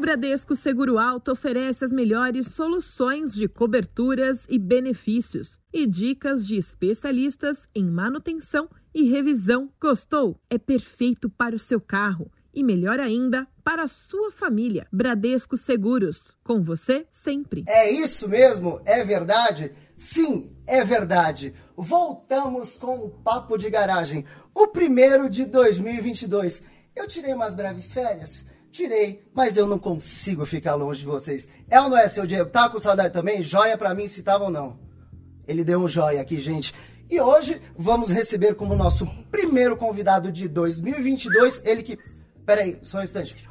O Bradesco Seguro Auto oferece as melhores soluções de coberturas e benefícios e dicas de especialistas em manutenção e revisão. Gostou? É perfeito para o seu carro e, melhor ainda, para a sua família. Bradesco Seguros, com você sempre. É isso mesmo, é verdade. Sim, é verdade. Voltamos com o Papo de Garagem, o primeiro de 2022. Eu tirei umas breves férias? Tirei, mas eu não consigo ficar longe de vocês. É ou não é, seu Diego? Tá com saudade também? Joia pra mim, se tava ou não. Ele deu um joia aqui, gente. E hoje vamos receber como nosso primeiro convidado de 2022, ele que... Peraí, só um instante.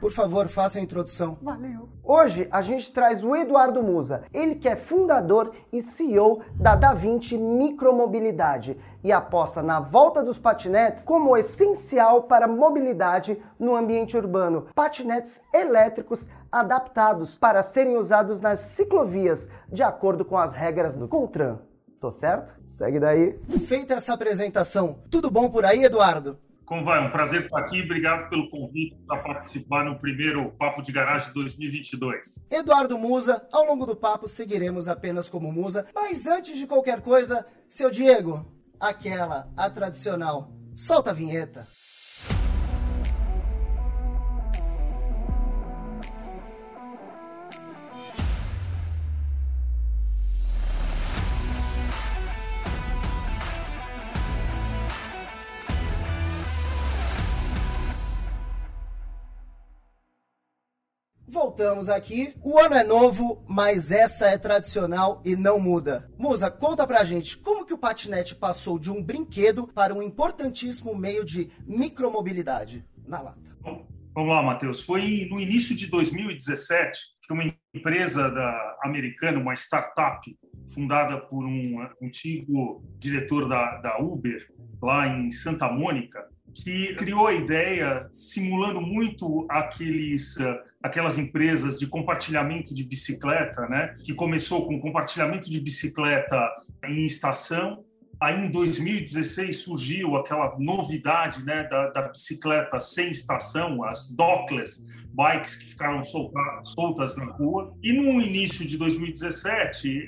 Por favor, faça a introdução. Valeu. Hoje a gente traz o Eduardo Musa, ele que é fundador e CEO da Da Vinci Micromobilidade e aposta na volta dos patinetes como essencial para mobilidade no ambiente urbano. Patinetes elétricos adaptados para serem usados nas ciclovias, de acordo com as regras do Contran. Tô certo? Segue daí. Feita essa apresentação, tudo bom por aí, Eduardo? Como vai? Um prazer estar aqui. Obrigado pelo convite para participar no primeiro Papo de Garagem 2022. Eduardo Musa, ao longo do papo seguiremos apenas como Musa. Mas antes de qualquer coisa, seu Diego, aquela, a tradicional. Solta a vinheta. Voltamos aqui. O ano é novo, mas essa é tradicional e não muda. Musa, conta pra gente como que o patinete passou de um brinquedo para um importantíssimo meio de micromobilidade na lata. Vamos lá, Matheus. Foi no início de 2017 que uma empresa americana, uma startup, fundada por um antigo diretor da Uber, lá em Santa Mônica, que criou a ideia simulando muito aquelas empresas de compartilhamento de bicicleta, né? Que começou com compartilhamento de bicicleta em estação. Aí, em 2016, surgiu aquela novidade, né, da bicicleta sem estação, as Dockless bikes que ficaram soltas na rua. E no início de 2017,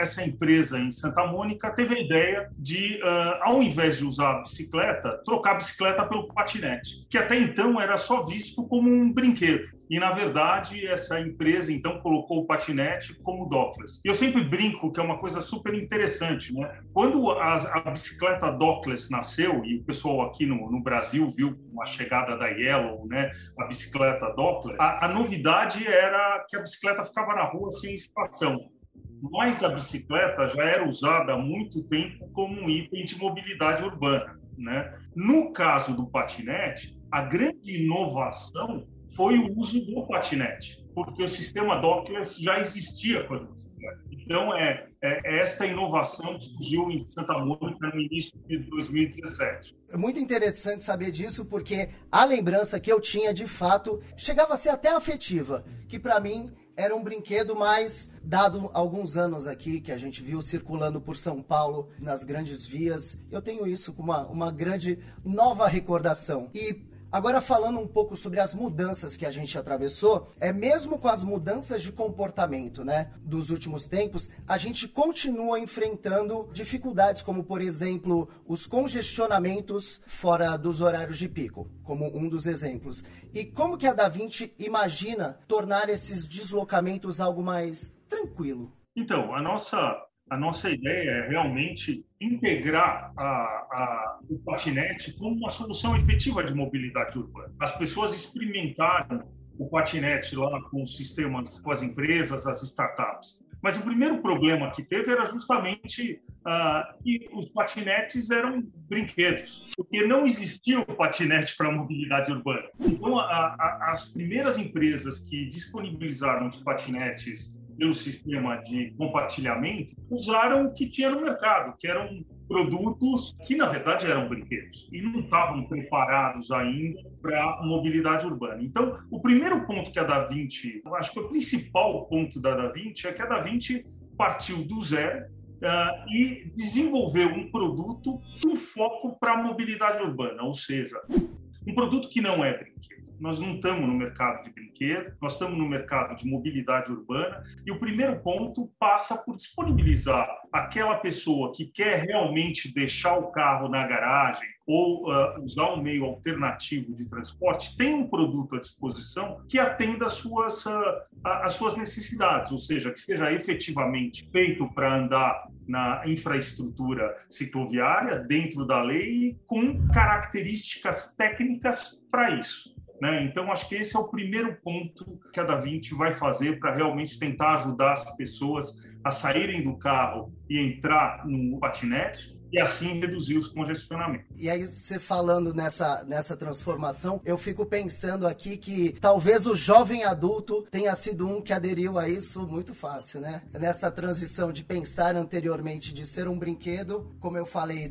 essa empresa em Santa Mônica teve a ideia de, ao invés de usar a bicicleta, trocar a bicicleta pelo patinete, que até então era só visto como um brinquedo. E, na verdade, essa empresa, então, colocou o patinete como Dockless. E eu sempre brinco que é uma coisa super interessante, né? Quando a bicicleta Dockless nasceu, e o pessoal aqui no Brasil viu a chegada da Yellow, né? A bicicleta Dockless, a novidade era que a bicicleta ficava na rua sem estação. Mas a bicicleta já era usada há muito tempo como um item de mobilidade urbana, né? No caso do patinete, a grande inovação foi o uso do patinete, porque o sistema Dockless já existia quando existia. Então, esta inovação surgiu em Santa Mônica no início de 2017. É muito interessante saber disso, porque a lembrança que eu tinha, de fato, chegava a ser até afetiva, que para mim era um brinquedo mais, dado alguns anos aqui, que a gente viu circulando por São Paulo, nas grandes vias. Eu tenho isso como uma grande nova recordação. E agora, falando um pouco sobre as mudanças que a gente atravessou, mesmo com as mudanças de comportamento, né, dos últimos tempos, a gente continua enfrentando dificuldades como, por exemplo, os congestionamentos fora dos horários de pico, como um dos exemplos. E como que a Da Vinci imagina tornar esses deslocamentos algo mais tranquilo? Então, a nossa ideia é realmente integrar o patinete como uma solução efetiva de mobilidade urbana. As pessoas experimentaram o patinete lá com os sistemas, com as empresas, as startups. Mas o primeiro problema que teve era justamente que os patinetes eram brinquedos, porque não existia o patinete para a mobilidade urbana. Então, as primeiras empresas que disponibilizaram os patinetes pelo sistema de compartilhamento, usaram o que tinha no mercado, que eram produtos que, na verdade, eram brinquedos e não estavam preparados ainda para a mobilidade urbana. Então, o primeiro ponto que a Da Vinci, eu acho que o principal ponto da Da Vinci é que a Da Vinci partiu do zero e desenvolveu um produto com foco para a mobilidade urbana, ou seja, um produto que não é brinquedo. Nós não estamos no mercado de brinquedo, nós estamos no mercado de mobilidade urbana, e o primeiro ponto passa por disponibilizar aquela pessoa que quer realmente deixar o carro na garagem ou usar um meio alternativo de transporte, tem um produto à disposição que atenda às suas necessidades, ou seja, que seja efetivamente feito para andar na infraestrutura cicloviária, dentro da lei e com características técnicas para isso. Né? Então, acho que esse é o primeiro ponto que a Da Vinci vai fazer para realmente tentar ajudar as pessoas a saírem do carro e entrar no patinete, e assim reduzir os congestionamentos. E aí, você falando nessa transformação, eu fico pensando aqui que talvez o jovem adulto tenha sido um que aderiu a isso muito fácil, né? Nessa transição de pensar anteriormente de ser um brinquedo, como eu falei,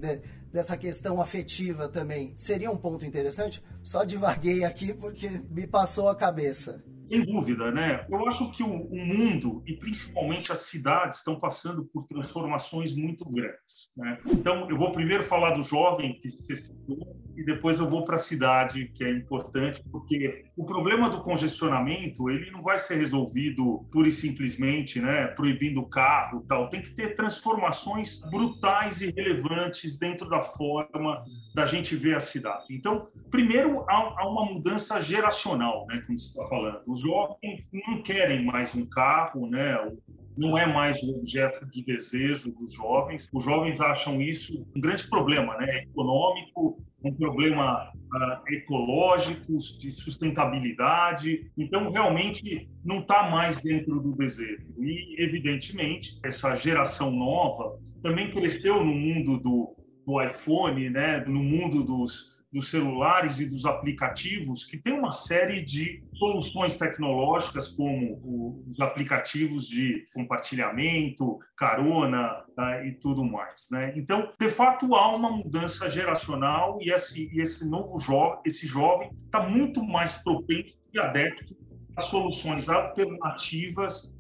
dessa questão afetiva também, seria um ponto interessante? Só divaguei aqui porque me passou a cabeça. Sem dúvida, né? Eu acho que o mundo e principalmente as cidades estão passando por transformações muito grandes, né? Então, eu vou primeiro falar do jovem que se citou e depois eu vou para a cidade, que é importante, porque o problema do congestionamento, ele não vai ser resolvido pura e simplesmente, né, proibindo o carro e tal. Tem que ter transformações brutais e relevantes dentro da forma da gente ver a cidade. Então, primeiro, há uma mudança geracional, né, como você está falando. Os jovens não querem mais um carro, né? Não é mais um objeto de desejo dos jovens. Os jovens acham isso um grande problema, né? Econômico, um problema ecológico, de sustentabilidade. Então, realmente, não está mais dentro do desejo. E, evidentemente, essa geração nova também cresceu no mundo do iPhone, né? No mundo dos celulares e dos aplicativos, que tem uma série de soluções tecnológicas, como os aplicativos de compartilhamento, carona e tudo mais, né? Então, de fato, há uma mudança geracional e esse jovem está muito mais propenso e adepto às soluções alternativas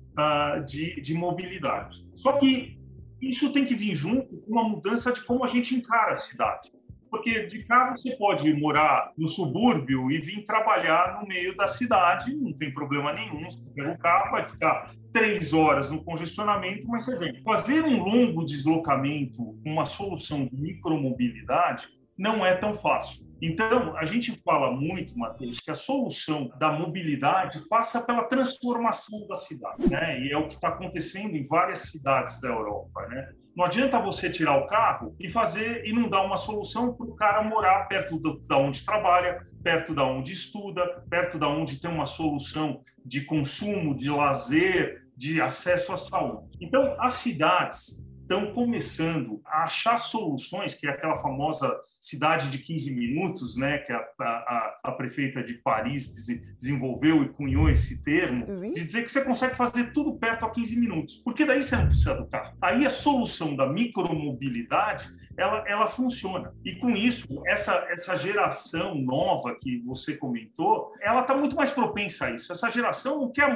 de mobilidade. Só que isso tem que vir junto com uma mudança de como a gente encara a cidade. Porque de carro você pode morar no subúrbio e vir trabalhar no meio da cidade, não tem problema nenhum. Você pega o carro, vai ficar 3 horas no congestionamento, mas você vem. Fazer um longo deslocamento, uma solução de micromobilidade, não é tão fácil. Então, a gente fala muito, Matheus, que a solução da mobilidade passa pela transformação da cidade, né? E é o que está acontecendo em várias cidades da Europa, né? Não adianta você tirar o carro e não dar uma solução para o cara morar perto da onde trabalha, perto da onde estuda, perto da onde tem uma solução de consumo, de lazer, de acesso à saúde. Então, as cidades estão começando a achar soluções, que é aquela famosa cidade de 15 minutos, né, que a prefeita de Paris desenvolveu e cunhou esse termo, de dizer que você consegue fazer tudo perto a 15 minutos, porque daí você não precisa do carro. Aí a solução da micromobilidade, ela funciona. E com isso, essa geração nova que você comentou, ela está muito mais propensa a isso. Essa geração não quer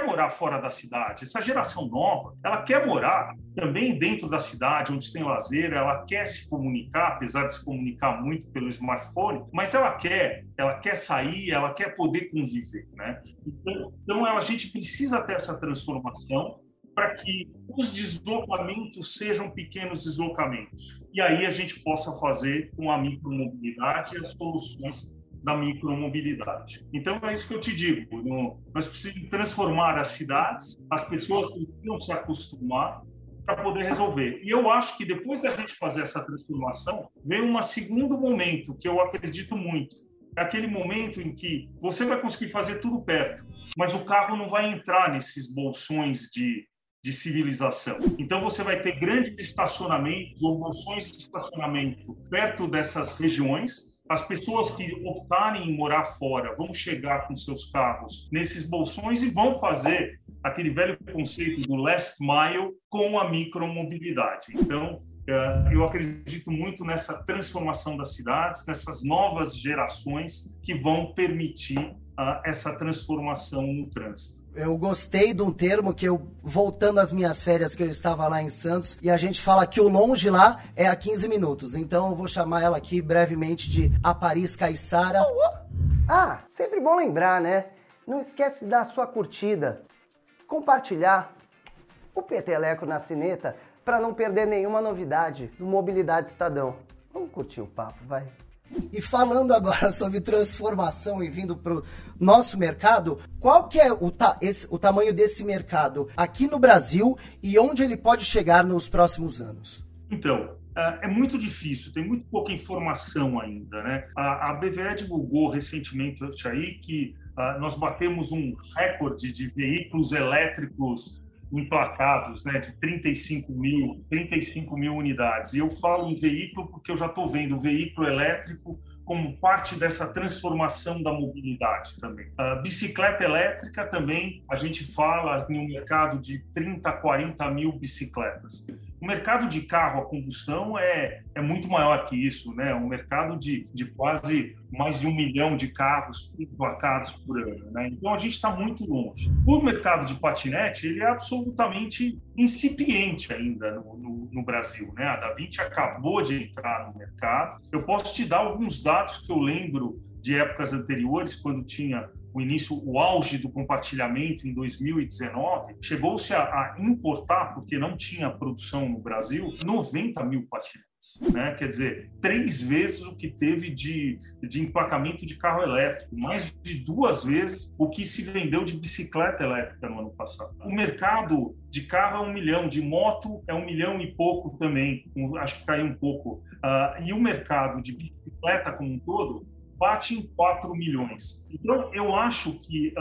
morar fora da cidade. Essa geração nova, ela quer morar também dentro da cidade, onde tem lazer, ela quer se comunicar, apesar de se comunicar muito pelo smartphone, mas ela quer sair, ela quer poder conviver, né? Então a gente precisa ter essa transformação para que os deslocamentos sejam pequenos deslocamentos. E aí a gente possa fazer com a micromobilidade as soluções da micromobilidade. Então, é isso que eu te digo. Nós precisamos transformar as cidades, as pessoas precisam se acostumar para poder resolver. E eu acho que depois da gente fazer essa transformação, vem um segundo momento que eu acredito muito. É aquele momento em que você vai conseguir fazer tudo perto, mas o carro não vai entrar nesses bolsões de civilização. Então, você vai ter grandes estacionamentos ou bolsões de estacionamento perto dessas regiões. As pessoas que optarem em morar fora vão chegar com seus carros nesses bolsões e vão fazer aquele velho conceito do last mile com a micromobilidade. Então, eu acredito muito nessa transformação das cidades, nessas novas gerações que vão permitir essa transformação no trânsito. Eu gostei de um termo que voltando às minhas férias, que eu estava lá em Santos, e a gente fala que o longe lá é a 15 minutos. Então eu vou chamar ela aqui brevemente de a Paris Caiçara. Ah, sempre bom lembrar, né? Não esquece de dar sua curtida, compartilhar o peteleco na sineta para não perder nenhuma novidade do Mobilidade Estadão. Vamos curtir o papo, vai! E falando agora sobre transformação e vindo para o nosso mercado, qual que é o tamanho desse mercado aqui no Brasil e onde ele pode chegar nos próximos anos? Então, é muito difícil, tem muito pouca informação ainda, né? A BVE divulgou recentemente aí que nós batemos um recorde de veículos elétricos emplacados, né, de 35 mil unidades. E eu falo em veículo porque eu já estou vendo o veículo elétrico como parte dessa transformação da mobilidade também. A bicicleta elétrica também, a gente fala em um mercado de 30, 40 mil bicicletas. O mercado de carro a combustão é muito maior que isso, né? Um mercado de quase mais de 1 milhão de carros emplacados por ano, né? Então a gente está muito longe. O mercado de patinete ele é absolutamente incipiente ainda no Brasil, né? A Da Vinci acabou de entrar no mercado. Eu posso te dar alguns dados que eu lembro de épocas anteriores, quando tinha o auge do compartilhamento em 2019, chegou-se a importar, porque não tinha produção no Brasil, 90 mil patinetes, né? Quer dizer, 3 vezes o que teve de emplacamento de carro elétrico, mais de 2 vezes o que se vendeu de bicicleta elétrica no ano passado. O mercado de carro é 1 milhão, de moto é 1 milhão e pouco também, acho que caiu um pouco. E o mercado de bicicleta como um todo bate em 4 milhões. Então, eu acho que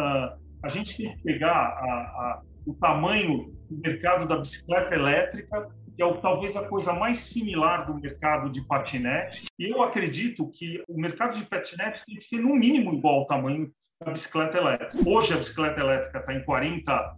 a gente tem que pegar o tamanho do mercado da bicicleta elétrica, que é talvez a coisa mais similar do mercado de patinete. E eu acredito que o mercado de patinete tem que ser, no mínimo, igual ao tamanho da bicicleta elétrica. Hoje, a bicicleta elétrica está em 40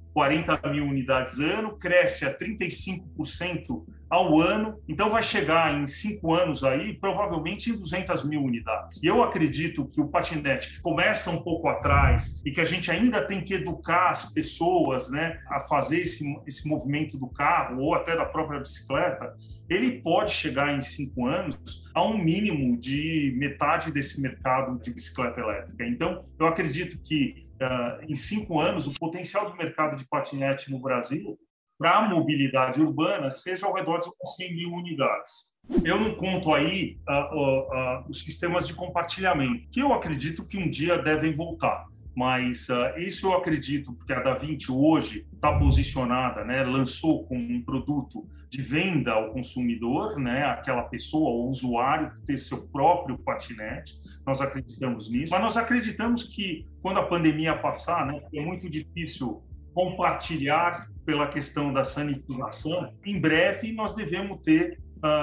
mil unidades ano, cresce a 35% ao ano, então vai chegar em 5 anos aí, provavelmente em 200 mil unidades. E eu acredito que o patinete, que começa um pouco atrás e que a gente ainda tem que educar as pessoas, né, a fazer esse movimento do carro ou até da própria bicicleta, ele pode chegar em 5 anos a um mínimo de metade desse mercado de bicicleta elétrica. Então, eu acredito que em 5 anos, o potencial do mercado de patinete no Brasil para a mobilidade urbana seja ao redor de 100 mil unidades. Eu não conto aí os sistemas de compartilhamento, que eu acredito que um dia devem voltar, mas isso eu acredito, porque a Da Vinci hoje está posicionada, né, lançou como um produto de venda ao consumidor, né, aquela pessoa, o usuário, ter seu próprio patinete. Nós acreditamos nisso, mas nós acreditamos que quando a pandemia passar, né, é muito difícil compartilhar pela questão da sanitização, em breve nós devemos ter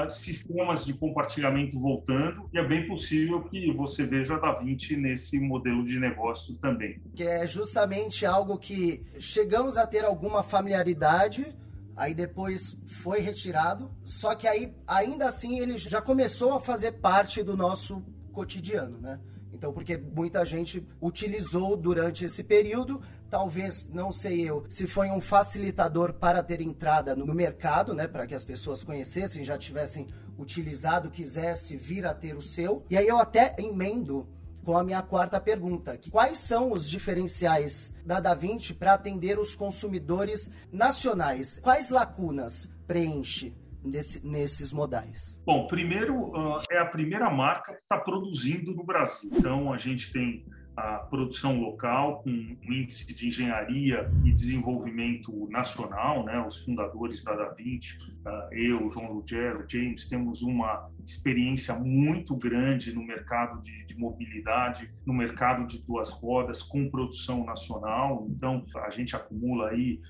sistemas de compartilhamento voltando, e é bem possível que você veja a Da Vinci nesse modelo de negócio também. Que é justamente algo que chegamos a ter alguma familiaridade, aí depois foi retirado, só que aí ainda assim ele já começou a fazer parte do nosso cotidiano, né? Então, porque muita gente utilizou durante esse período, talvez, não sei eu, se foi um facilitador para ter entrada no mercado, né, para que as pessoas conhecessem, já tivessem utilizado, quisesse vir a ter o seu. E aí eu até emendo com a minha quarta pergunta, que quais são os diferenciais da Da Vinci para atender os consumidores nacionais? Quais lacunas preenche nesses modais? Bom, primeiro, é a primeira marca que está produzindo no Brasil. Então, a gente tem a produção local com um índice de engenharia e desenvolvimento nacional, né? Os fundadores da Da Vinci, eu, João Lugero, James, temos uma experiência muito grande no mercado de mobilidade, no mercado de 2 rodas com produção nacional. Então, a gente acumula aí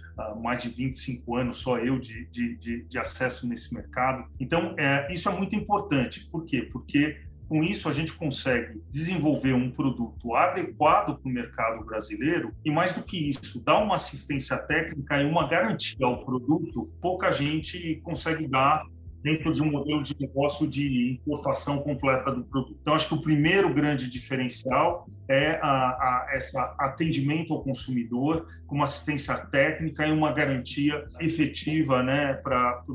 mais de 25 anos só eu de acesso nesse mercado. Então, isso é muito importante. Por quê? Porque com isso, a gente consegue desenvolver um produto adequado para o mercado brasileiro e, mais do que isso, dar uma assistência técnica e uma garantia ao produto pouca gente consegue dar dentro de um modelo de negócio de importação completa do produto. Então, acho que o primeiro grande diferencial é esse atendimento ao consumidor com uma assistência técnica e uma garantia efetiva, né,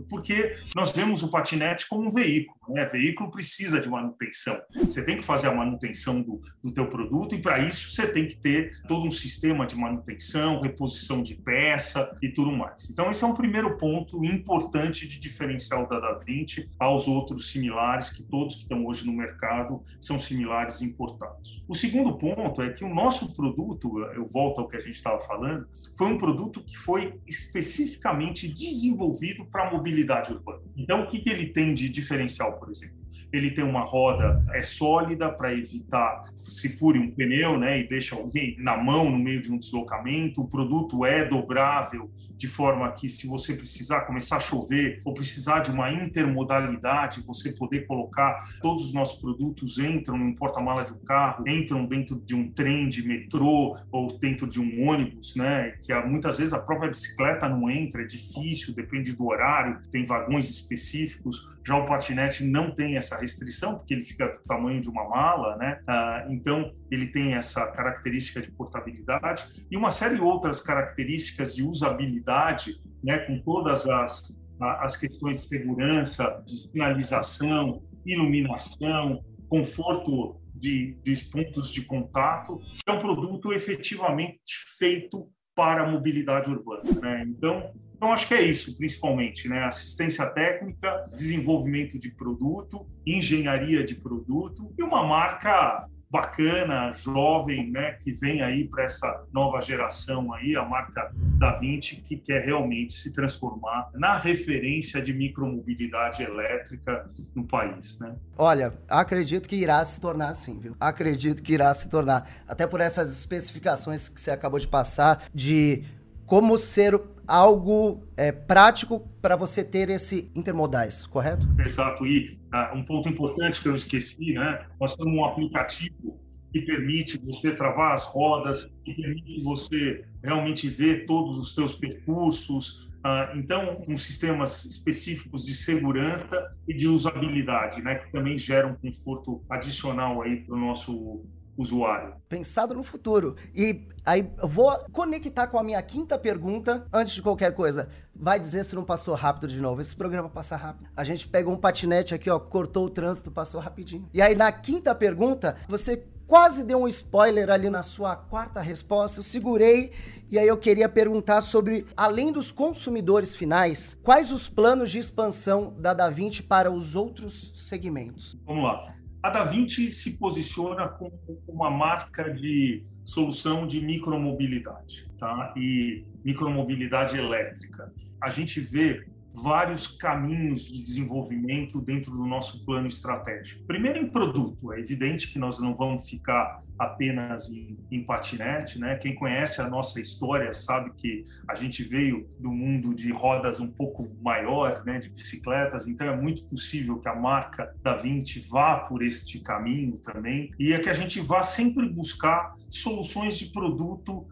porque nós vemos o patinete como um veículo, né? O veículo precisa de manutenção. Você tem que fazer a manutenção do teu produto e, para isso, você tem que ter todo um sistema de manutenção, reposição de peça e tudo mais. Então, esse é um primeiro ponto importante de diferencial da Da Vinci aos outros similares, que todos que estão hoje no mercado são similares importados. O segundo ponto é que o nosso produto, eu volto ao que a gente estava falando, foi um produto que foi especificamente desenvolvido para a mobilidade urbana. Então, o que ele tem de diferencial, por exemplo? Ele tem uma roda sólida para evitar se fure um pneu, né, e deixa alguém na mão no meio de um deslocamento. O produto é dobrável, de forma que, se você precisar começar a chover ou precisar de uma intermodalidade, você poder colocar todos os nossos produtos, entram em um porta-mala de um carro, entram dentro de um trem de metrô ou dentro de um ônibus, né, que muitas vezes a própria bicicleta não entra, é difícil, depende do horário, tem vagões específicos. Já o patinete não tem essa restrição, porque ele fica do tamanho de uma mala, né? Então, ele tem essa característica de portabilidade e uma série de outras características de usabilidade, né? Com todas as questões de segurança, de sinalização, iluminação, conforto de pontos de contato. É um produto efetivamente feito para a mobilidade urbana, né? Então, acho que é isso, principalmente, né? Assistência técnica, desenvolvimento de produto, engenharia de produto e uma marca bacana, jovem, né? Que vem aí para essa nova geração aí, a marca Da Vinci, que quer realmente se transformar na referência de micromobilidade elétrica no país, né? Olha, acredito que irá se tornar sim, viu? Acredito que irá se tornar. Até por essas especificações que você acabou de passar, de como ser algo prático para você ter esse intermodais, correto? Exato, e um ponto importante que eu esqueci, né? Nós temos um aplicativo que permite você travar as rodas, que permite você realmente ver todos os seus percursos, então, com sistemas específicos de segurança e de usabilidade, né? Que também gera um conforto adicional aí para o nosso usuário. Pensado no futuro. E aí eu vou conectar com a minha quinta pergunta, antes de qualquer coisa. Vai dizer se não passou rápido de novo. Esse programa passa rápido. A gente pegou um patinete aqui, ó, cortou o trânsito, passou rapidinho. E aí na quinta pergunta, você quase deu um spoiler ali na sua quarta resposta, eu segurei, e aí eu queria perguntar sobre, além dos consumidores finais, quais os planos de expansão da Da Vinci para os outros segmentos? Vamos lá. A Da Vinci se posiciona como uma marca de solução de micromobilidade, tá? E micromobilidade elétrica. A gente vê vários caminhos de desenvolvimento dentro do nosso plano estratégico. Primeiro, em produto. É evidente que nós não vamos ficar apenas em patinete, né? Quem conhece a nossa história sabe que a gente veio do mundo de rodas um pouco maior, né? De bicicletas, então é muito possível que a marca Da Vinci vá por este caminho também, e é que a gente vá sempre buscar soluções de produto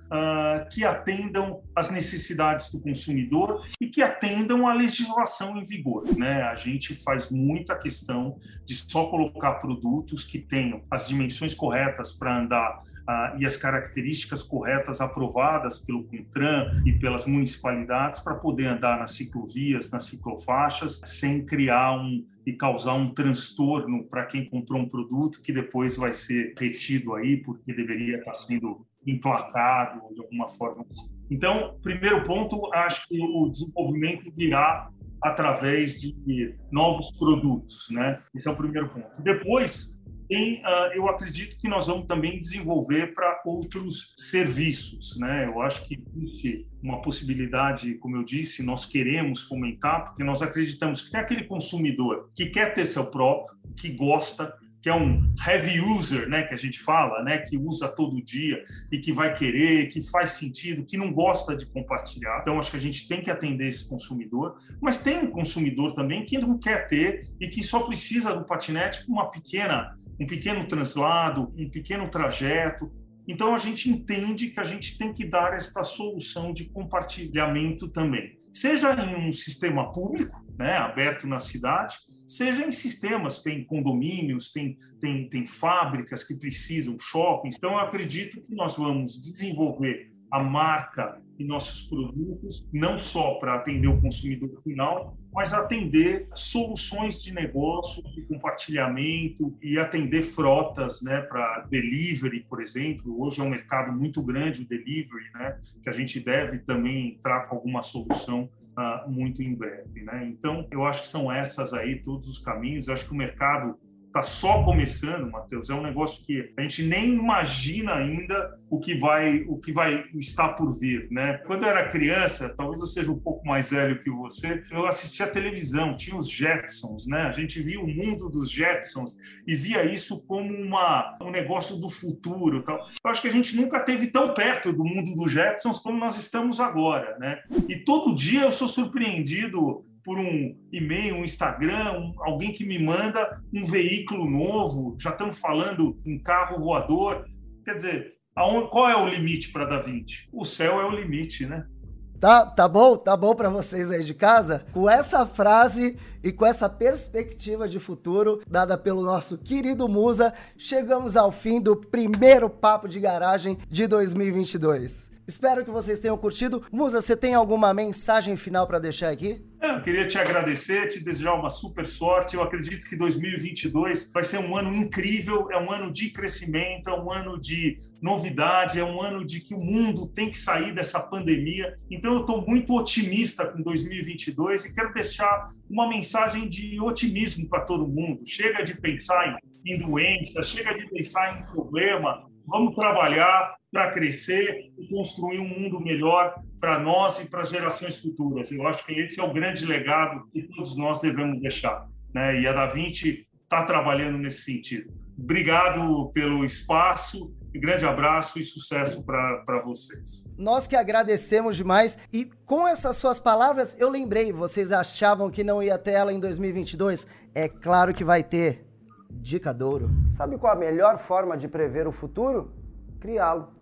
que atendam às necessidades do consumidor e que atendam à legislação em vigor, né? A gente faz muita questão de só colocar produtos que tenham as dimensões corretas para andar e as características corretas aprovadas pelo Contran e pelas municipalidades para poder andar nas ciclovias, nas ciclofaixas, sem criar e causar um transtorno para quem comprou um produto que depois vai ser retido aí, porque deveria estar sendo emplacado de alguma forma. Então, primeiro ponto, acho que o desenvolvimento virá através de novos produtos, né? Esse é o primeiro ponto. Depois, eu acredito que nós vamos também desenvolver para outros serviços, né? Eu acho que existe uma possibilidade, como eu disse, nós queremos fomentar, porque nós acreditamos que tem aquele consumidor que quer ter seu próprio, que gosta, que é um heavy user, né, que a gente fala, né, que usa todo dia e que vai querer, que faz sentido, que não gosta de compartilhar. Então, acho que a gente tem que atender esse consumidor, mas tem um consumidor também que não quer ter e que só precisa do patinete para um pequeno translado, um pequeno trajeto. Então, a gente entende que a gente tem que dar esta solução de compartilhamento também, seja em um sistema público, né, aberto na cidade, seja em sistemas, tem condomínios, tem fábricas que precisam, shoppings. Então, eu acredito que nós vamos desenvolver a marca e nossos produtos, não só para atender o consumidor final, mas atender soluções de negócio, de compartilhamento e atender frotas, né, para delivery, por exemplo. Hoje é um mercado muito grande o delivery, né, que a gente deve também entrar com alguma solução muito em breve, né? Então, eu acho que são essas aí todos os caminhos. Eu acho que o mercado está só começando, Matheus. É um negócio que a gente nem imagina ainda o que vai estar por vir, né? Quando eu era criança, talvez eu seja um pouco mais velho que você, eu assistia televisão, tinha os Jetsons, né? A gente via o mundo dos Jetsons e via isso como um negócio do futuro, tal. Eu acho que a gente nunca esteve tão perto do mundo dos Jetsons como nós estamos agora, né? E todo dia eu sou surpreendido por um e-mail, um Instagram, alguém que me manda um veículo novo, já estamos falando em carro voador. Quer dizer, qual é o limite para Da Vinci? O céu é o limite, né? Tá bom para vocês aí de casa? Com essa frase e com essa perspectiva de futuro dada pelo nosso querido Musa, chegamos ao fim do primeiro Papo de Garagem de 2022. Espero que vocês tenham curtido. Musa, você tem alguma mensagem final para deixar aqui? Eu queria te agradecer, te desejar uma super sorte. Eu acredito que 2022 vai ser um ano incrível, é um ano de crescimento, é um ano de novidade, é um ano de que o mundo tem que sair dessa pandemia. Então, eu estou muito otimista com 2022 e quero deixar uma mensagem de otimismo para todo mundo. Chega de pensar em doença, chega de pensar em problema. Vamos trabalhar para crescer e construir um mundo melhor para nós e para as gerações futuras. Eu acho que esse é o grande legado que todos nós devemos deixar, né? E a Da Vinci está trabalhando nesse sentido. Obrigado pelo espaço, um grande abraço e sucesso para vocês. Nós que agradecemos demais e com essas suas palavras eu lembrei, vocês achavam que não ia ter ela em 2022? É claro que vai ter. Dica d'ouro. Sabe qual a melhor forma de prever o futuro? Criá-lo.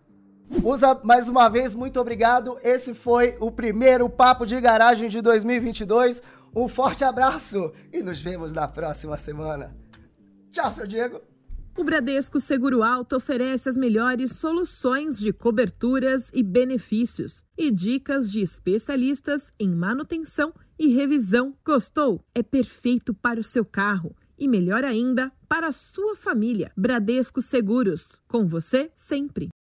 Musa, mais uma vez, muito obrigado. Esse foi o primeiro Papo de Garagem de 2022. Um forte abraço e nos vemos na próxima semana. Tchau, seu Diego. O Bradesco Seguro Auto oferece as melhores soluções de coberturas e benefícios e dicas de especialistas em manutenção e revisão. Gostou? É perfeito para o seu carro. E melhor ainda, para a sua família. Bradesco Seguros, com você sempre.